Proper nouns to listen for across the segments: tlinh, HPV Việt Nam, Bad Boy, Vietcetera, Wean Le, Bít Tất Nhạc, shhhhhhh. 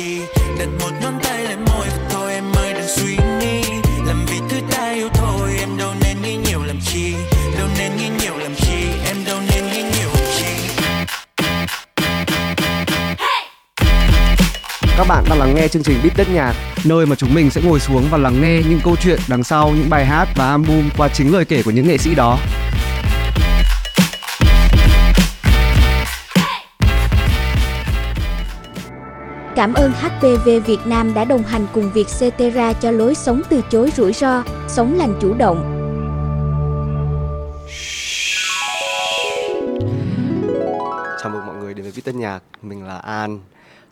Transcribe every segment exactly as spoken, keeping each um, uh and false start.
chi. Đặt một ngón tay lên môi thôi em ơi đừng suy nghĩ. Làm vì thứ ta yêu thôi em đâu nên nghĩ nhiều làm chi. Đâu nên nghĩ nhiều làm chi. Em đâu nên nghĩ nhiều làm chi. Các bạn đang lắng nghe chương trình Bít Tất Nhạc, nơi mà chúng mình sẽ ngồi xuống và lắng nghe những câu chuyện đằng sau những bài hát và album qua chính lời kể của những nghệ sĩ đó. Cảm ơn hát pê vê Việt Nam đã đồng hành cùng Vietcetera cho lối sống từ chối rủi ro, sống lành chủ động. Chào mừng mọi người đến với Bít Tất Nhạc, mình là An.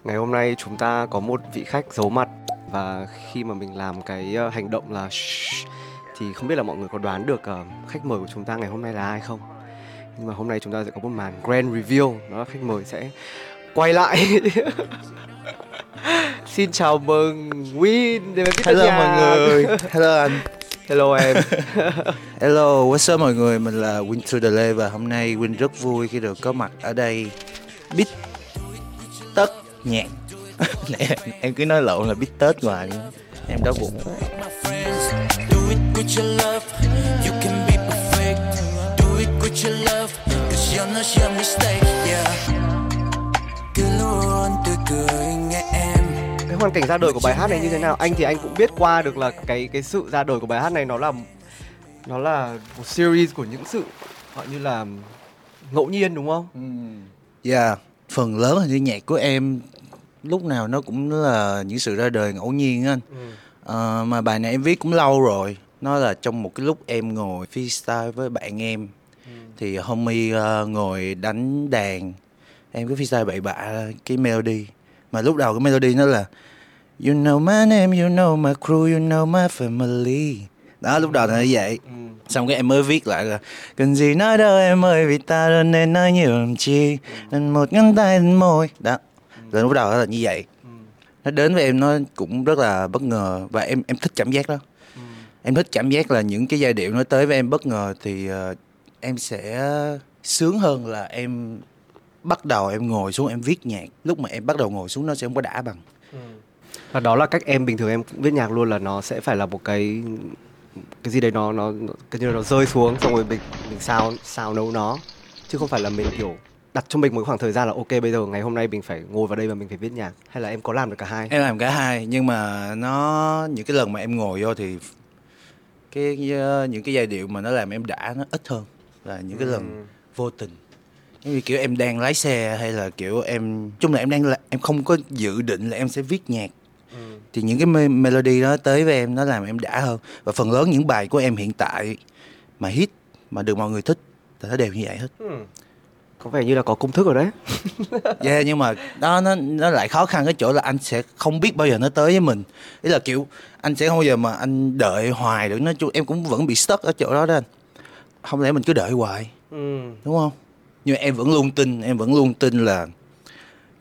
Ngày hôm nay chúng ta có một vị khách giấu mặt. Và khi mà mình làm cái hành động là shhh, thì không biết là mọi người có đoán được khách mời của chúng ta ngày hôm nay là ai không? Nhưng mà hôm nay chúng ta sẽ có một màn grand reveal, đó là khách mời sẽ quay lại. Xin chào mừng Wean Le. Hello mọi người. Hello anh. Hello em. Hello, what's up mọi người, mình là Wean Le và hôm nay Win rất vui khi được có mặt ở đây Bít Tất Nhạc. Em cứ nói lộn là Bít Tết hoài, em đói bụng. Cái hoàn cảnh ra đời của bài hát này như thế nào? Anh thì anh cũng biết qua được là cái cái sự ra đời của bài hát này nó là nó là một series của những sự gọi như là ngẫu nhiên, đúng không? Dạ, yeah, phần lớn hình như nhạc của em lúc nào nó cũng là những sự ra đời ngẫu nhiên anh. Ừ. À, mà bài này em viết cũng lâu rồi, nó là trong một cái lúc em ngồi freestyle với bạn em. Ừ. Thì homie uh, ngồi đánh đàn, em cứ freestyle bậy bạ cái melody. Mà lúc đầu cái melody nó là you know my name, you know my crew, you know my family. Đó, lúc đầu là như vậy. Ừ. Xong cái em mới viết lại là cần gì nói đâu em ơi, vì ta đơn nên nói nhiều làm chi. Nên một ngón tay lên môi. Đó. Rồi lúc đầu đó là như vậy. Ừ. Nó đến với em nó cũng rất là bất ngờ. Và em em thích cảm giác đó. Ừ. Em thích cảm giác là những cái giai điệu nó tới với em bất ngờ. Thì uh, em sẽ sướng hơn là em bắt đầu em ngồi xuống em viết nhạc. Lúc mà em bắt đầu ngồi xuống nó sẽ không có đã bằng. Ừ. Và đó là cách em bình thường em cũng viết nhạc luôn, là nó sẽ phải là một cái cái gì đấy nó nó cái gì đó nó rơi xuống, xong rồi mình mình xào xào nấu nó, chứ không phải là mình kiểu đặt cho mình một khoảng thời gian là ok bây giờ ngày hôm nay mình phải ngồi vào đây và mình phải viết nhạc. Hay là em có làm được cả hai? Em làm cả hai, nhưng mà nó những cái lần mà em ngồi vô thì cái những cái giai điệu mà nó làm em đã nó ít hơn là những cái ừ. lần vô tình. Như kiểu em đang lái xe hay là kiểu em chung là em đang em không có dự định là em sẽ viết nhạc. Ừ. Thì những cái melody đó tới với em nó làm em đã hơn. Và phần lớn những bài của em hiện tại mà hit mà được mọi người thích thì nó đều như vậy hết. Ừ. Có vẻ như là có công thức rồi đấy. Yeah, nhưng mà đó nó nó lại khó khăn cái chỗ là anh sẽ không biết bao giờ nó tới với mình. Ý là kiểu anh sẽ không bao giờ mà anh đợi hoài được, nó em cũng vẫn bị stuck ở chỗ đó đó anh. Không lẽ mình cứ đợi hoài. Ừ. Đúng không? Nhưng em vẫn luôn tin, em vẫn luôn tin là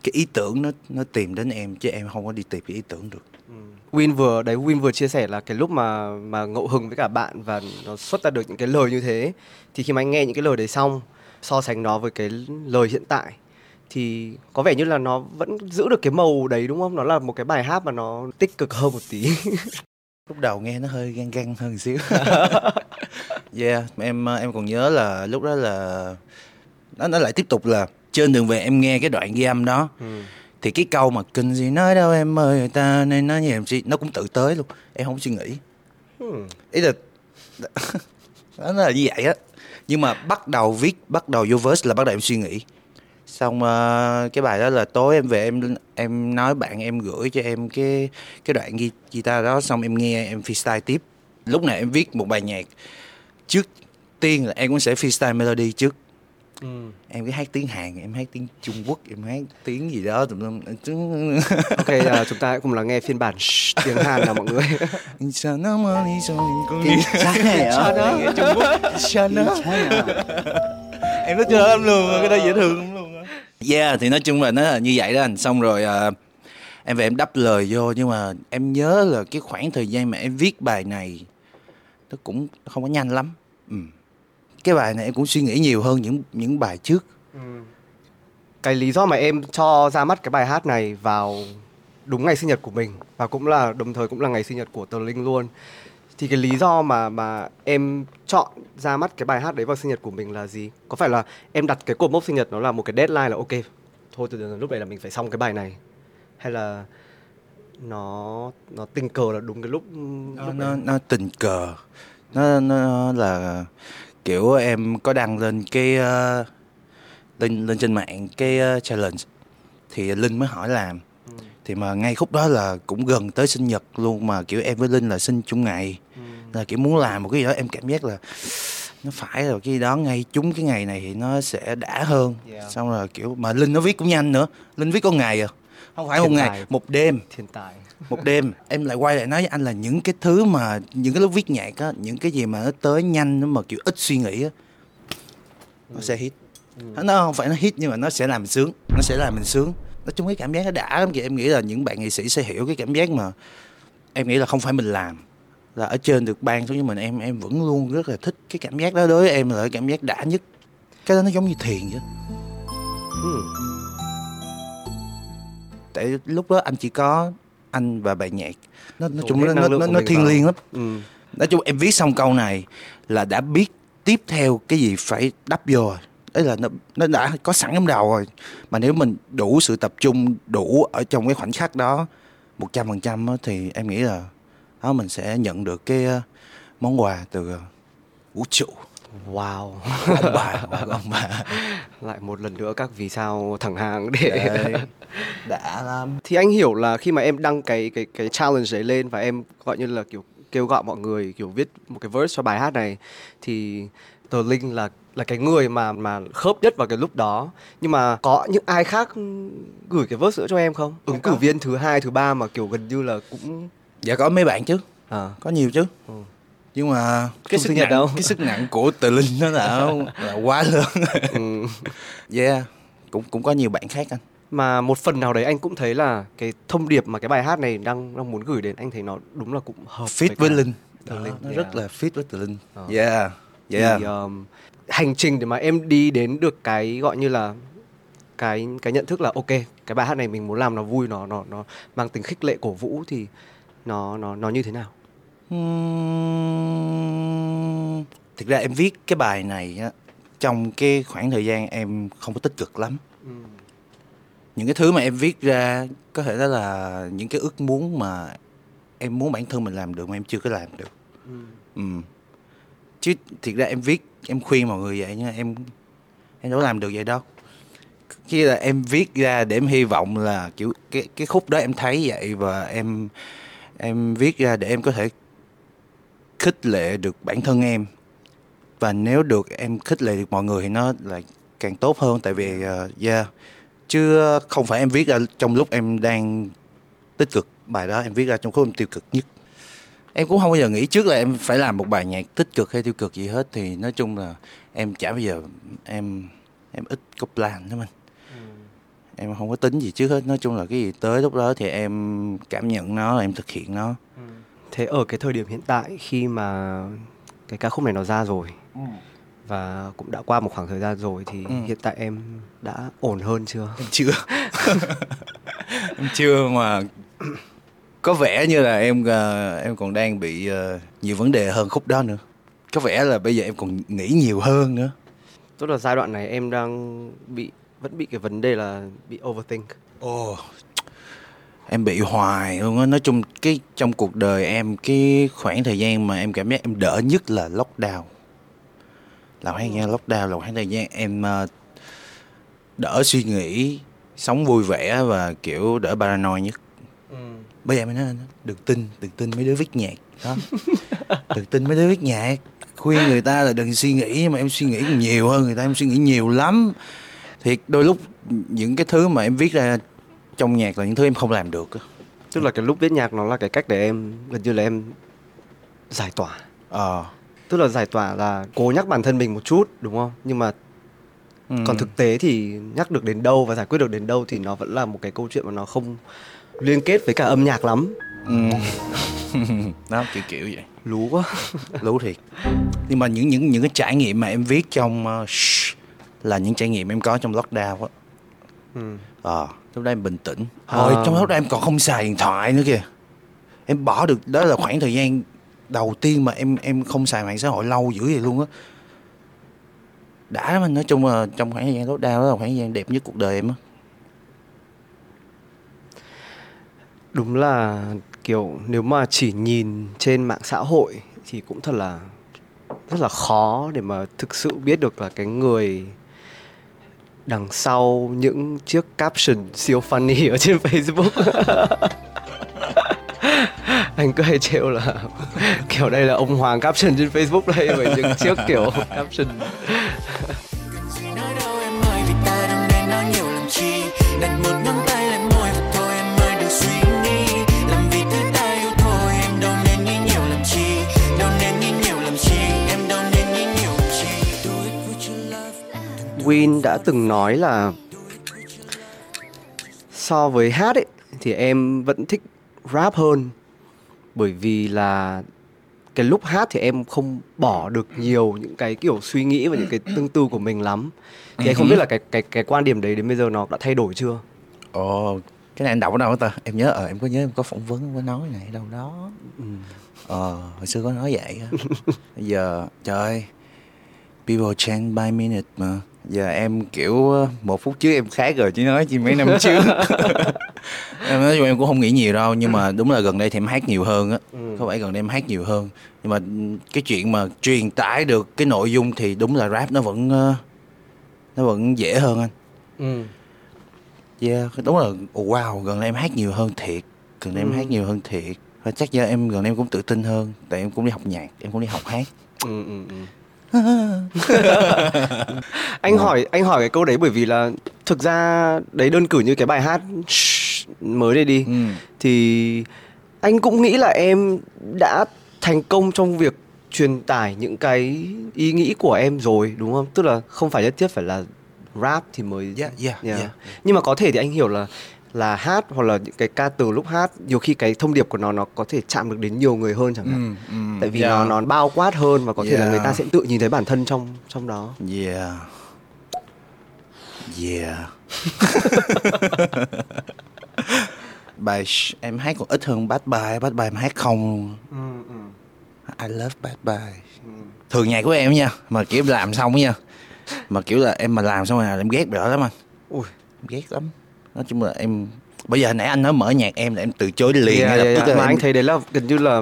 cái ý tưởng nó nó tìm đến em, chứ em không có đi tìm cái ý tưởng được. Ừ. Win vừa đấy, Win vừa chia sẻ là cái lúc mà mà ngẫu hứng với cả bạn và nó xuất ra được những cái lời như thế, thì khi mà anh nghe những cái lời đấy xong, so sánh nó với cái lời hiện tại thì có vẻ như là nó vẫn giữ được cái màu đấy, đúng không? Nó là một cái bài hát mà nó tích cực hơn một tí. Lúc đầu nghe nó hơi gan gan hơn xíu. Yeah, em em còn nhớ là lúc đó là nó nó lại tiếp tục là trên đường về em nghe cái đoạn ghi âm đó. Ừ. Thì cái câu mà kinh gì nói đâu em ơi, người ta nên nói gì em chi, nó cũng tự tới luôn, em không suy nghĩ. Ừ. Ý là nó là như vậy á. Nhưng mà bắt đầu viết, bắt đầu vô verse là bắt đầu em suy nghĩ. Xong uh, cái bài đó là tối em về em em nói bạn em gửi cho em cái cái đoạn guitar đó, xong em nghe em freestyle tiếp. Lúc này em viết một bài nhạc, trước tiên là em cũng sẽ freestyle melody trước. Ừ. Em cứ hát tiếng Hàn, em hát tiếng Trung Quốc, em hát tiếng gì đó. Ok, là chúng ta cùng lắng nghe phiên bản shh, tiếng Hàn nào mọi người. Em rất chơi lắm luôn, cái đó dễ thương lắm luôn. Yeah, thì nói chung là nó là như vậy đó anh. Xong rồi uh, em về em đắp lời vô. Nhưng mà em nhớ là cái khoảng thời gian mà em viết bài này nó cũng không có nhanh lắm. Ừ. Cái bài này em cũng suy nghĩ nhiều hơn những những bài trước. Ừ. Cái lý do mà em cho ra mắt cái bài hát này vào đúng ngày sinh nhật của mình và cũng là đồng thời cũng là ngày sinh nhật của tlinh luôn. Thì cái lý do mà mà em chọn ra mắt cái bài hát đấy vào sinh nhật của mình là gì? Có phải là em đặt cái cột mốc sinh nhật nó là một cái deadline là ok, thôi từ lúc này là mình phải xong cái bài này, hay là nó nó tình cờ là đúng cái lúc, nó, lúc nó, nó tình cờ, nó nó là kiểu em có đăng lên cái uh, lên lên trên mạng cái uh, challenge thì Linh mới hỏi làm. Ừ. Thì mà ngay khúc đó là cũng gần tới sinh nhật luôn mà kiểu em với Linh là sinh chung ngày. Ừ. Là kiểu muốn làm một cái gì đó em cảm giác là nó phải là cái gì đó ngay trúng cái ngày này thì nó sẽ đã hơn. Yeah. Xong là kiểu mà Linh nó viết cũng nhanh nữa, Linh viết có ngày à, không phải một ngày, một đêm. Thiên tài. Một đêm em lại quay lại nói với anh là những cái thứ mà những cái lúc viết nhạc á, những cái gì mà nó tới nhanh, nó mà kiểu ít suy nghĩ á, nó sẽ hit. Ừ. Nó không phải nó hit nhưng mà nó sẽ làm mình sướng, nó sẽ làm mình sướng. Nói chung cái cảm giác nó đã lắm kìa. Em nghĩ là những bạn nghệ sĩ sẽ hiểu cái cảm giác mà em nghĩ là không phải mình làm, là ở trên được ban xuống, nhưng mà em em vẫn luôn rất là thích cái cảm giác đó. Đối với em là cái cảm giác đã nhất, cái đó nó giống như thiền vậy. Ừ. Tại lúc đó anh chỉ có anh và bài nhạc, nó nói chung nó nó, nó, nó thiêng liêng lắm. Ừ. Nói chung em viết xong câu này là đã biết tiếp theo cái gì phải đắp vô rồi, đấy là nó, nó đã có sẵn trong đầu rồi. Mà nếu mình đủ sự tập trung, đủ ở trong cái khoảnh khắc đó một trăm phần trăm thì em nghĩ là đó mình sẽ nhận được cái món quà từ vũ trụ. Wow, ông bà, ông bà. Lại một lần nữa các vì sao thẳng hàng để đấy, đã lắm. Thì anh hiểu là khi mà em đăng cái cái cái challenge đấy lên và em gọi như là kiểu kêu gọi mọi người kiểu viết một cái verse cho bài hát này thì tlinh là là cái người mà mà khớp nhất vào cái lúc đó. Nhưng mà có những ai khác gửi cái verse nữa cho em không? Ứng cử viên thứ hai, thứ ba mà kiểu gần như là cũng dạ có mấy bạn chứ, à. Có nhiều chứ. Ừ. Nhưng mà cái sức, nặng, đâu. cái sức nặng của tlinh nó là, là quá lớn. Ừ. Yeah, cũng, cũng có nhiều bạn khác anh. Mà một phần nào đấy anh cũng thấy là cái thông điệp mà cái bài hát này đang, đang muốn gửi đến, anh thấy nó đúng là cũng hợp fit với, với Linh. Đó, Linh. Nó yeah. rất là fit với tlinh. À. Yeah, yeah. Thì, um, hành trình để mà em đi đến được cái gọi như là cái, cái nhận thức là ok, cái bài hát này mình muốn làm nó vui, nó, nó, nó mang tính khích lệ cổ vũ thì nó, nó, nó như thế nào? Uhm, thực ra em viết cái bài này á, trong cái khoảng thời gian em không có tích cực lắm. Ừ. Những cái thứ mà em viết ra có thể đó là những cái ước muốn mà em muốn bản thân mình làm được mà em chưa có làm được. Ừ. Ừ. Chứ thiệt ra em viết, em khuyên mọi người vậy nha, em em đâu làm được vậy đâu. Khi là em viết ra để em hy vọng là kiểu cái cái khúc đó em thấy vậy và em em viết ra để em có thể khích lệ được bản thân em, và nếu được em khích lệ được mọi người thì nó lại càng tốt hơn. Tại vì uh, yeah, chứ không phải em viết ra trong lúc em đang tích cực. Bài đó em viết ra trong khúc em tiêu cực nhất. Em cũng không bao giờ nghĩ trước là em phải làm một bài nhạc tích cực hay tiêu cực gì hết. Thì nói chung là em chả bao giờ em em ít có plan đó mình. Em không có tính gì trước hết. Nói chung là cái gì tới lúc đó thì em cảm nhận nó là em thực hiện nó. Thế ở cái thời điểm hiện tại khi mà cái ca khúc này nó ra rồi, ừ. và cũng đã qua một khoảng thời gian rồi thì ừ. hiện tại em đã ổn hơn chưa? Em chưa. Em chưa mà có vẻ như là em em còn đang bị nhiều vấn đề hơn khúc đó nữa. Có vẻ là bây giờ em còn nghĩ nhiều hơn nữa. Tức là giai đoạn này em đang bị vẫn bị cái vấn đề là bị overthink. Ồ, oh, em bị hoài luôn á. Nói chung cái trong cuộc đời em, cái khoảng thời gian mà em cảm giác em đỡ nhất là lockdown. Là khoảng thời gian lockdown là khoảng thời gian em đỡ suy nghĩ, sống vui vẻ và kiểu đỡ paranoid nhất. Ừ. Bây giờ mình nói được tin, được tin mấy đứa viết nhạc đó. Được tin mấy đứa viết nhạc. Khuyên người ta là đừng suy nghĩ, mà em suy nghĩ nhiều hơn người ta, em suy nghĩ nhiều lắm. Thì đôi lúc những cái thứ mà em viết ra trong nhạc là những thứ em không làm được. Tức là cái lúc viết nhạc nó là cái cách để em gần như là em giải tỏa. Ờ. Tức là giải tỏa là cố nhắc bản thân mình một chút, đúng không? Nhưng mà ừ. còn thực tế thì nhắc được đến đâu và giải quyết được đến đâu thì nó vẫn là một cái câu chuyện mà nó không liên kết với cả âm nhạc lắm. Ừ. Đó, kiểu kiểu vậy. Lú quá. Lú thiệt. Nhưng mà những, những, những cái trải nghiệm mà em viết trong uh, là những trải nghiệm em có trong lockdown á. ừ. à. Lúc đó em bình tĩnh. Hồi à. Trong lúc đó em còn không xài điện thoại nữa kìa. Em bỏ được, đó là khoảng thời gian đầu tiên mà em em không xài mạng xã hội lâu dữ vậy luôn á. Đã lắm anh, nói chung là trong khoảng thời gian lockdown đó là khoảng thời gian đẹp nhất cuộc đời em á. Đúng là kiểu nếu mà chỉ nhìn trên mạng xã hội thì cũng thật là rất là khó để mà thực sự biết được là cái người đằng sau những chiếc caption siêu funny ở trên Facebook. Anh cứ hay trêu là kiểu đây là ông Hoàng caption trên Facebook đây, với những chiếc kiểu caption. Wean đã từng nói là so với hát ấy thì em vẫn thích rap hơn, bởi vì là cái lúc hát thì em không bỏ được nhiều những cái kiểu suy nghĩ và những cái tương tư của mình lắm. Thì em không biết là cái cái cái quan điểm đấy đến bây giờ nó đã thay đổi chưa? Ồ, oh, cái này anh đọc ở đâu đó ta? Em nhớ, ờ, em có nhớ em có phỏng vấn, em có nói này đâu đó. Ờ, hồi xưa có nói vậy. Bây giờ, trời, people change by minute mà. Giờ em kiểu một phút trước em khác rồi, chứ nói chi mấy năm trước. Em nói chung em cũng không nghĩ nhiều đâu, nhưng mà đúng là gần đây thì em hát nhiều hơn á. Ừ. Không phải gần đây em hát nhiều hơn, nhưng mà cái chuyện mà truyền tải được cái nội dung thì đúng là rap nó vẫn nó vẫn dễ hơn anh. Ừ. Yeah, đúng là wow, gần đây em hát nhiều hơn thiệt, gần đây ừ. em hát nhiều hơn thiệt. Và chắc do em gần đây em cũng tự tin hơn, tại em cũng đi học nhạc, em cũng đi học hát. Ừ ừ ừ. Anh ừ. hỏi anh hỏi cái câu đấy bởi vì là thực ra đấy, đơn cử như cái bài hát mới đây đi, ừ. thì anh cũng nghĩ là em đã thành công trong việc truyền tải những cái ý nghĩ của em rồi, đúng không? Tức là không phải nhất thiết phải là rap thì mới yeah, yeah, yeah. Yeah. Nhưng mà có thể thì anh hiểu là là hát hoặc là những cái ca từ lúc hát, nhiều khi cái thông điệp của nó nó có thể chạm được đến nhiều người hơn chẳng hạn. Ừ, ừ, tại vì yeah. nó nó bao quát hơn và có yeah. thể là người ta sẽ tự nhìn thấy bản thân trong trong đó. Yeah. Yeah. Bài em hát còn ít hơn Bad Boy, Bad Boy em hát không. Ừ, ừ. I love Bad Boy. Ừ. Thường nhạc của em nha, mà kiểu làm xong nha. Mà kiểu là em mà làm xong rồi em ghét đó lắm anh. Ui, em ghét lắm. Nói chung là em, bây giờ nãy anh nói mở nhạc em là em từ chối liền. yeah, yeah, yeah. Mà em... anh thấy đấy là gần như là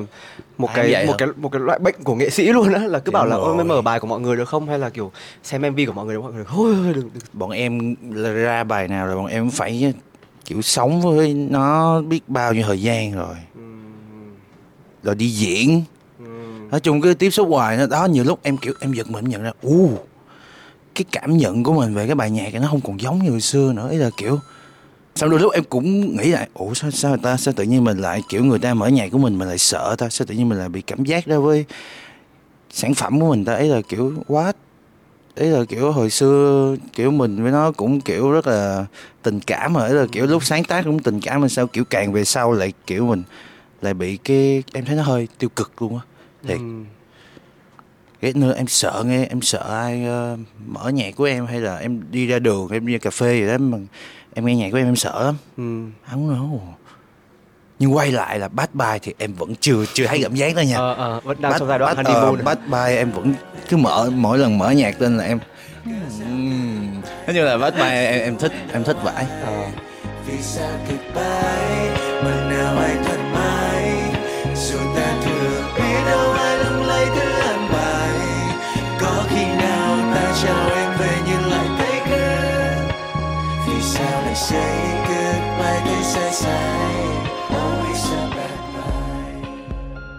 một cái một hả? cái một cái loại bệnh của nghệ sĩ luôn á, là cứ bảo là ôi mở bài của mọi người được không, hay là kiểu xem em vê của mọi người được không, thôi đừng, đừng. Bọn em ra bài nào rồi bọn em phải kiểu sống với nó biết bao nhiêu thời gian rồi, rồi đi diễn, nói chung cứ tiếp xúc hoài đó. Nhiều lúc em kiểu em giật mình nhận ra u uh, cái cảm nhận của mình về cái bài nhạc nó không còn giống như hồi xưa nữa, ý là kiểu sau đôi lúc em cũng nghĩ lại, ủa sao sao người ta sao tự nhiên mình lại kiểu người ta mở nhạc của mình mình lại sợ ta, sao tự nhiên mình lại bị cảm giác đó với sản phẩm của mình ta, ấy là kiểu what, ấy là kiểu hồi xưa kiểu mình với nó cũng kiểu rất là tình cảm rồi, ấy là kiểu lúc sáng tác cũng tình cảm, mà sao kiểu càng về sau lại kiểu mình lại bị cái em thấy nó hơi tiêu cực luôn á thiệt. ừ. Cái nữa em sợ nghe, em sợ ai uh, mở nhạc của em, hay là em đi ra đường em đi ra cà phê gì đó mà em nghe nhạc của em em sợ lắm. ừ. Không đâu. Nhưng quay lại là Bad Boy thì em vẫn chưa chưa thấy cảm giác đó nha. Ờ ờ vẫn đang trong giai đoạn honeymoon. Bad Boy em vẫn cứ mở mỗi lần mở nhạc lên là em uhm. nói như là Bad Boy em, em thích em thích vãi. Ờ. Vì sao goodbye mà nào ai thật mãi, dù ta thừa biết đâu ai lung lay thứ ăn bài, có khi nào ta trao em về nhưng lại thấy cứ vì sao lại say goodbye thấy sai sai.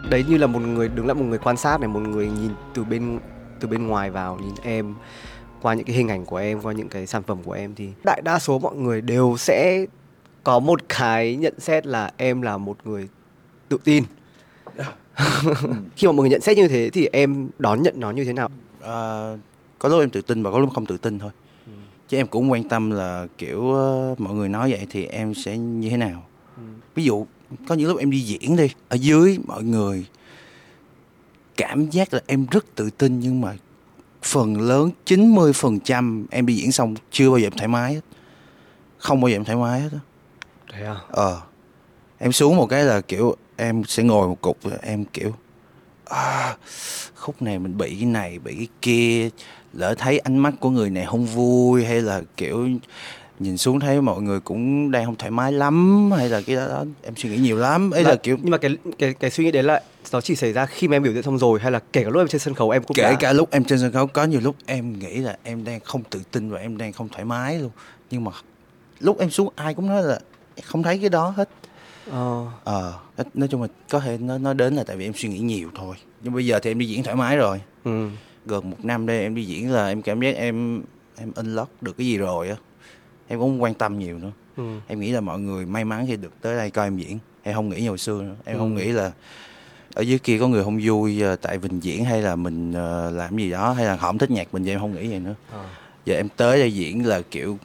Đấy như là một người đứng lại, một người quan sát này, một người nhìn từ bên từ bên ngoài vào, nhìn em qua những cái hình ảnh của em, qua những cái sản phẩm của em, thì đại đa số mọi người đều sẽ có một cái nhận xét là em là một người tự tin. Khi mà mọi người nhận xét như thế thì em đón nhận nó như thế nào? À, có lúc em tự tin và có lúc không tự tin thôi. ừ. Chứ em cũng quan tâm là kiểu uh, mọi người nói vậy thì em sẽ như thế nào. ừ. Ví dụ có những lúc em đi diễn đi, ở dưới mọi người cảm giác là em rất tự tin, nhưng mà phần lớn chín mươi phần trăm em đi diễn xong chưa bao giờ em thoải mái hết. không bao giờ em thoải mái hết á. Thế à? Ờ. Em xuống một cái là kiểu em sẽ ngồi một cục, em kiểu à, khúc này mình bị cái này, bị cái kia, lỡ thấy ánh mắt của người này không vui, hay là kiểu nhìn xuống thấy mọi người cũng đang không thoải mái lắm, hay là cái đó, đó. Em suy nghĩ nhiều lắm. Ấy là kiểu nhưng mà cái cái cái suy nghĩ đấy là nó chỉ xảy ra khi mà em biểu diễn xong rồi, hay là kể cả lúc em trên sân khấu em cũng kể đã... cả lúc em trên sân khấu có nhiều lúc em nghĩ là em đang không tự tin và em đang không thoải mái luôn, nhưng mà lúc em xuống ai cũng nói là không thấy cái đó hết. Ờ. Ờ, nói chung là có thể nó nó đến là tại vì em suy nghĩ nhiều thôi. Nhưng bây giờ thì em đi diễn thoải mái rồi. Ừ. Gần một năm đây em đi diễn là em cảm giác em em unlock được cái gì rồi á. Em cũng không quan tâm nhiều nữa. Ừ. Em nghĩ là mọi người may mắn khi được tới đây coi em diễn. Em không nghĩ như hồi xưa nữa. Em ừ. không nghĩ là ở dưới kia có người không vui tại mình diễn, hay là mình làm gì đó, hay là họ không thích nhạc mình, vậy em không nghĩ vậy nữa. À. Giờ em tới đây diễn là kiểu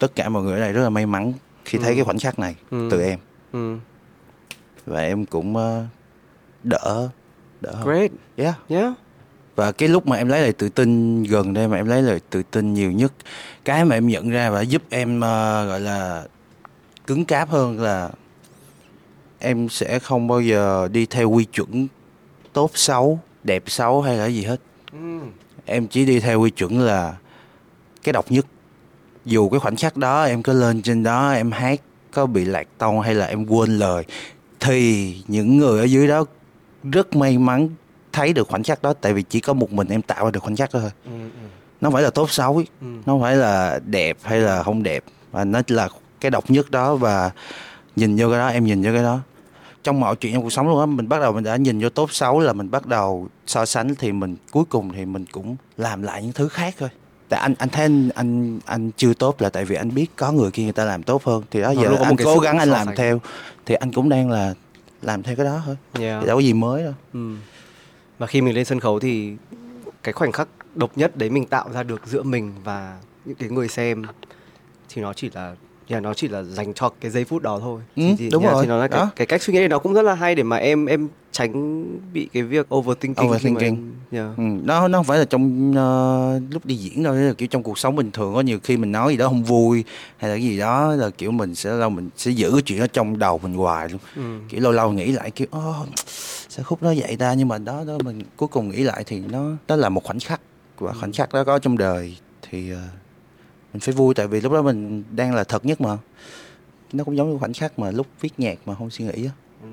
tất cả mọi người ở đây rất là may mắn khi ừ. thấy cái khoảnh khắc này ừ. từ em. Ừ. Và em cũng uh, đỡ đỡ hơn. Great. Yeah. Yeah. Và cái lúc mà em lấy lại tự tin gần đây mà em lấy lại tự tin nhiều nhất, cái mà em nhận ra và giúp em uh, gọi là cứng cáp hơn là em sẽ không bao giờ đi theo quy chuẩn tốt xấu, đẹp xấu hay là gì hết. Mm. Em chỉ đi theo quy chuẩn là cái độc nhất. Dù cái khoảnh khắc đó em có lên trên đó em hát có bị lạc tông hay là em quên lời, thì những người ở dưới đó rất may mắn thấy được khoảnh khắc đó, tại vì chỉ có một mình em tạo ra được khoảnh khắc đó thôi. Ừ, ừ. Nó không phải là tốt xấu, ừ. nó không phải là đẹp hay là không đẹp, mà nó là cái độc nhất đó. Và nhìn vô cái đó, em nhìn vô cái đó trong mọi chuyện trong cuộc sống luôn á. Mình bắt đầu mình đã nhìn vô tốt xấu là mình bắt đầu so sánh, thì mình cuối cùng thì mình cũng làm lại những thứ khác thôi. Tại anh anh thấy anh, anh anh chưa tốt là tại vì anh biết có người kia người ta làm tốt hơn, thì đó giờ anh cố gắng anh làm theo, thì anh cũng đang là làm theo cái đó thôi. Yeah. Thì đâu có gì mới đâu. Ừ. Mà khi mình lên sân khấu thì cái khoảnh khắc độc nhất đấy mình tạo ra được giữa mình và những cái người xem, thì nó chỉ là yeah, nó chỉ là dành cho cái giây phút đó thôi. Ừ, thì, thì, đúng yeah, rồi. Thì nó là cái, cái cách suy nghĩ này nó cũng rất là hay để mà em em tránh bị cái việc overthinking. Overthinking. Em, yeah. ừ, nó nó không phải là trong uh, lúc đi diễn đâu, là kiểu trong cuộc sống bình thường có nhiều khi mình nói gì đó không vui hay là cái gì đó, là kiểu mình sẽ lâu mình sẽ giữ cái chuyện đó trong đầu mình hoài luôn. Ừ. Kiểu lâu lâu nghĩ lại kiểu oh, sao khúc nó vậy ta, nhưng mà đó đó mình cuối cùng nghĩ lại thì nó đó là một khoảnh khắc, và khoảnh khắc đó có trong đời thì uh, mình phải vui, tại vì lúc đó mình đang là thật nhất mà. Nó cũng giống như khoảnh khắc mà lúc viết nhạc mà không suy nghĩ á. Ừ.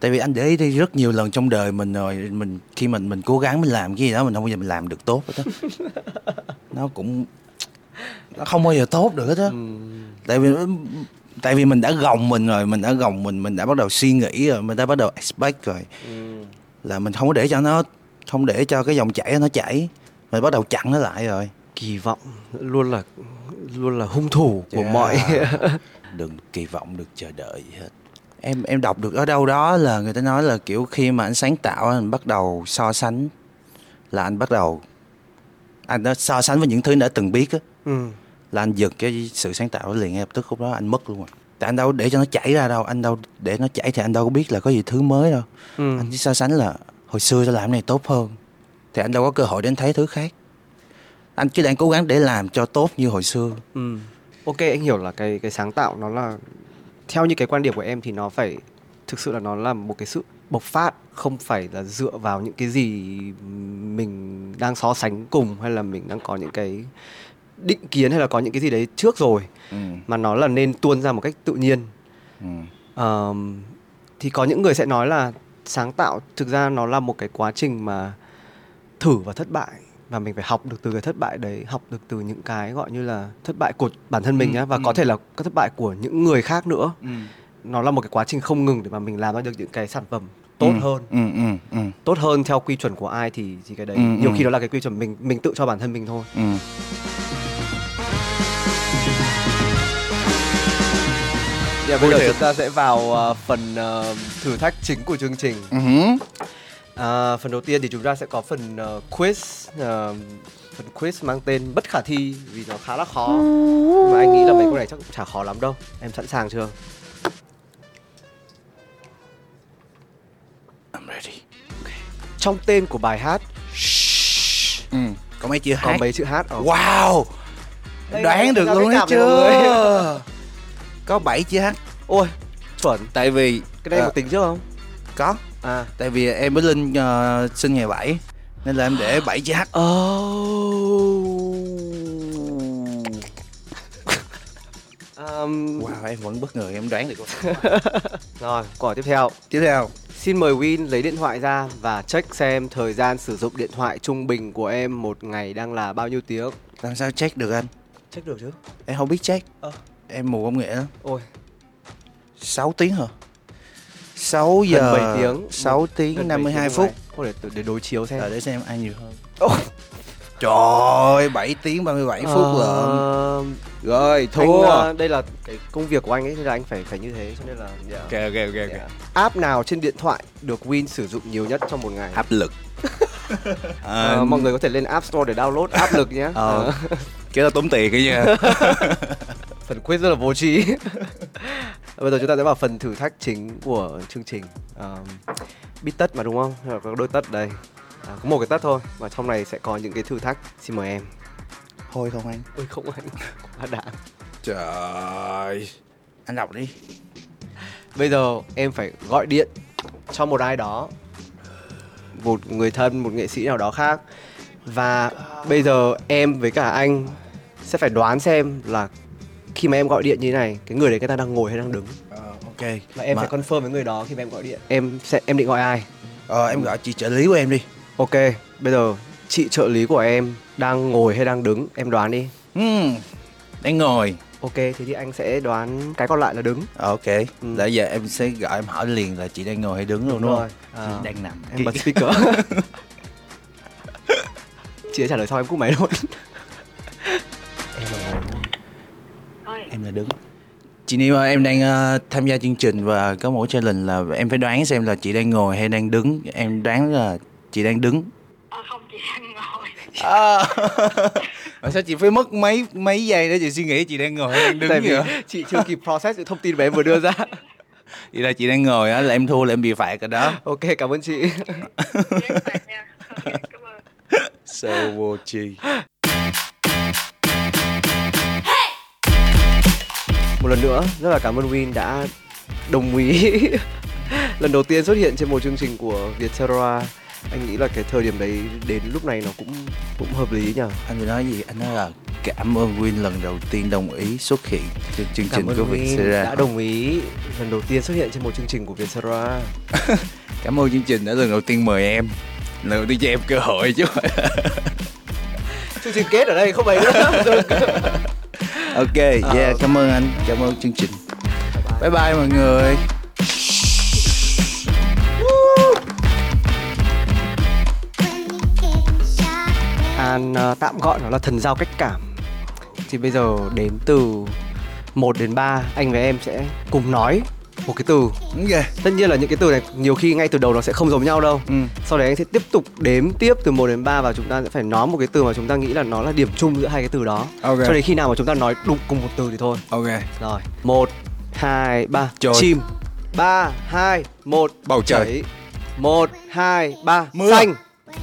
Tại vì anh để ý thì rất nhiều lần trong đời mình rồi, mình khi mình mình cố gắng mình làm cái gì đó mình không bao giờ mình làm được tốt hết á. Nó cũng nó không bao giờ tốt được hết á. Ừ. Tại vì tại vì mình đã gồng mình rồi, mình đã gồng mình, mình đã bắt đầu suy nghĩ rồi, mình đã bắt đầu expect rồi. Ừ. Là mình không có để cho nó không để cho cái dòng chảy nó chảy, mình bắt đầu chặn nó lại rồi. Kỳ vọng luôn là luôn là hung thủ của yeah. mọi đừng kỳ vọng, đừng chờ đợi gì hết. Em em đọc được ở đâu đó là người ta nói là kiểu khi mà anh sáng tạo anh bắt đầu so sánh, là anh bắt đầu anh đã so sánh với những thứ đã từng biết á. Ừ. Là anh dừng cái sự sáng tạo liền ngay lập tức, lúc đó anh mất luôn rồi. Tại anh đâu để cho nó chảy ra đâu, anh đâu để nó chảy thì anh đâu có biết là có gì thứ mới đâu. Ừ. Anh chỉ so sánh là hồi xưa tôi làm này tốt hơn, thì anh đâu có cơ hội để anh thấy thứ khác. Anh cứ đang cố gắng để làm cho tốt như hồi xưa. Ừ. Ok, anh hiểu là cái cái sáng tạo nó là theo như cái quan điểm của em thì nó phải thực sự là nó là một cái sự bộc phát, không phải là dựa vào những cái gì mình đang so sánh cùng, hay là mình đang có những cái định kiến hay là có những cái gì đấy trước rồi. Ừ. Mà nó là nên tuôn ra một cách tự nhiên. Ừ. À, thì có những người sẽ nói là sáng tạo thực ra nó là một cái quá trình mà thử và thất bại, và mình phải học được từ cái thất bại đấy, học được từ những cái gọi như là thất bại của bản thân mình ừ, á, và ừ. có thể là các thất bại của những người khác nữa. Ừ. Nó là một cái quá trình không ngừng để mà mình làm ra được những cái sản phẩm tốt ừ, hơn. Ừ, ừ, ừ. Tốt hơn theo quy chuẩn của ai thì, thì cái đấy ừ, nhiều ừ. khi đó là cái quy chuẩn mình mình tự cho bản thân mình thôi. Ừ. Yeah, bây giờ chúng ta sẽ vào uh, phần uh, thử thách chính của chương trình. Ừ. À, phần đầu tiên thì chúng ta sẽ có phần uh, quiz uh, phần quiz mang tên bất khả thi, vì nó khá là khó. Mà anh nghĩ là mấy câu này chắc chả khó lắm đâu. Em sẵn sàng chưa? I'm ready. Okay. Trong tên của bài hát ừ, có mấy chữ hát? Có mấy chữ hát. Wow. Đây đoán được luôn đấy chưa? Có bảy chữ H. Ôi, phận. Tại vì cái này à, một tiếng trước không? Có. À, tại vì em với Linh uh, sinh ngày bảy nên là em để bảy chữ H. Um... Wow, em vẫn bất ngờ em đoán được. Rồi, câu hỏi tiếp theo. Tiếp theo. Xin mời Win lấy điện thoại ra và check xem thời gian sử dụng điện thoại trung bình của em một ngày đang là bao nhiêu tiếng. Làm sao check được anh? Check được chứ. Em không biết check. Ờ. Em mù công nghệ lắm. Ôi. sáu tiếng hả? sáu giờ gần bảy tiếng. sáu tiếng năm mươi hai phút. Có để, để đối chiếu xem. Để xem ai nhiều hơn. Ôi. Trời ơi, bảy tiếng ba mươi bảy phút à... rồi. Rồi, thua. Anh, đây là cái công việc của anh ấy, nên là anh phải phải như thế, cho nên là yeah. Ok ok ok. Yeah. App nào trên điện thoại được Win sử dụng nhiều nhất trong một ngày? Áp lực. à, um... mọi người có thể lên App Store để download áp lực nhé. Ờ. Cái là tốn tiền cái nha. Phần quiz rất là vô trí. Bây giờ chúng ta sẽ vào phần thử thách chính của chương trình. Um, Bít tất mà đúng không? Có đôi tất đây. À, có một cái tất thôi và trong này sẽ có những cái thử thách. Xin mời em. Thôi không anh. Ôi không anh. Quá đạn. Trời. Anh đọc đi. Bây giờ em phải gọi điện cho một ai đó, một người thân, một nghệ sĩ nào đó khác. Và bây giờ em với cả anh sẽ phải đoán xem là khi mà em gọi điện như thế này, cái người đấy người ta đang ngồi hay đang đứng. uh, Ok. Và em mà... phải confirm với người đó khi mà em gọi điện. Em sẽ em định gọi ai? Ờ uh, em gọi chị trợ lý của em đi. Ok, bây giờ chị trợ lý của em đang ngồi hay đang đứng? Em đoán đi. Ừ, đang ngồi. Ok, thế thì anh sẽ đoán cái còn lại là đứng. Ok, ừ. Để giờ em sẽ gọi em hỏi liền là chị đang ngồi hay đứng luôn đúng, đúng không? Rồi. À, đang nằm. Em bật speaker. Chị đã trả lời sau em cúp máy luôn. Em là ngồi đúng không? Em là đứng. Chị Niu ơi, em đang uh, tham gia chương trình và có một challenge là em phải đoán xem là chị đang ngồi hay đang đứng. Em đoán là chị đang đứng. Ờ, không, chị đang ngồi. À, mà sao chị phải mất mấy mấy giây để chị suy nghĩ chị đang ngồi hay đang đứng? Tại vì chị chưa kịp process thông tin mà em vừa đưa ra. Vậy là chị đang ngồi á, là em thua, là em bị phạt rồi đó. Ok, cảm ơn chị. So vô chi. Một lần nữa, rất là cảm ơn Win đã đồng ý lần đầu tiên xuất hiện trên một chương trình của Vietcetera. Anh nghĩ là cái thời điểm đấy đến lúc này nó cũng cũng hợp lý nhỉ. Anh nói gì? Anh nói là cảm ơn Win lần đầu tiên đồng ý xuất hiện trên chương trình của Vietcetera. Đã đồng ý lần đầu tiên xuất hiện trên một chương trình của Vietcetera. Cảm ơn chương trình đã lần đầu tiên mời em, lần đầu tiên cho em cơ hội chứ. Chương trình kết ở đây không phải nữa. Ok, yeah, cảm ơn anh, cảm ơn chương trình. Bye bye, bye, bye mọi người. An uh, tạm gọi nó là thần giao cách cảm. Thì bây giờ đến từ một đến ba, anh và em sẽ cùng nói một cái từ. Okay. Tất nhiên là những cái từ này nhiều khi ngay từ đầu nó sẽ không giống nhau đâu. Ừ. Sau đấy anh sẽ tiếp tục đếm tiếp từ một đến ba và chúng ta sẽ phải nói một cái từ mà chúng ta nghĩ là nó là điểm chung giữa hai cái từ đó. Okay. Cho đến khi nào mà chúng ta nói đúng cùng một từ thì thôi. Ok. Rồi, một, hai, ba. Trời. Chim. Ba, hai, một. Bầu trời. Chảy. một, hai, ba. Mưa. Xanh.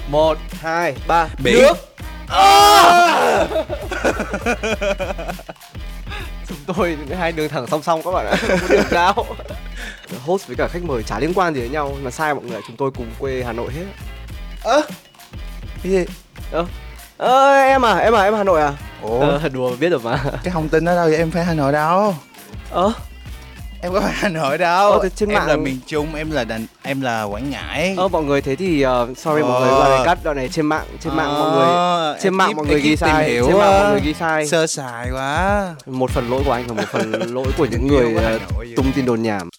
Một, hai, ba. Biển. Nước. À! Chúng tôi hai đường thẳng song song các bạn ạ. Một đường cao. Host với cả khách mời chả liên quan gì đến nhau mà sai mọi người, chúng tôi cùng quê Hà Nội hết. Ơ à, cái gì? Ơ à, em à em à em Hà Nội à? Ủa à, đùa biết rồi mà. Cái thông tin đó đâu vậy, em phải Hà Nội đâu. Ơ à? Em có phải Hà Nội đâu. Ờ, trên em mạng... là miền Trung, em là Đàn... em là Quảng Ngãi. Ơ mọi người thế thì uh, sorry ờ. mọi người, đoạn này cắt, đoạn này trên mạng, trên ờ. mạng mọi người, trên mạng mọi người ghi sai, trên mạng mọi người ghi sai, sơ sài quá. Một phần lỗi của anh và một phần lỗi của những người tung tin đồn nhảm.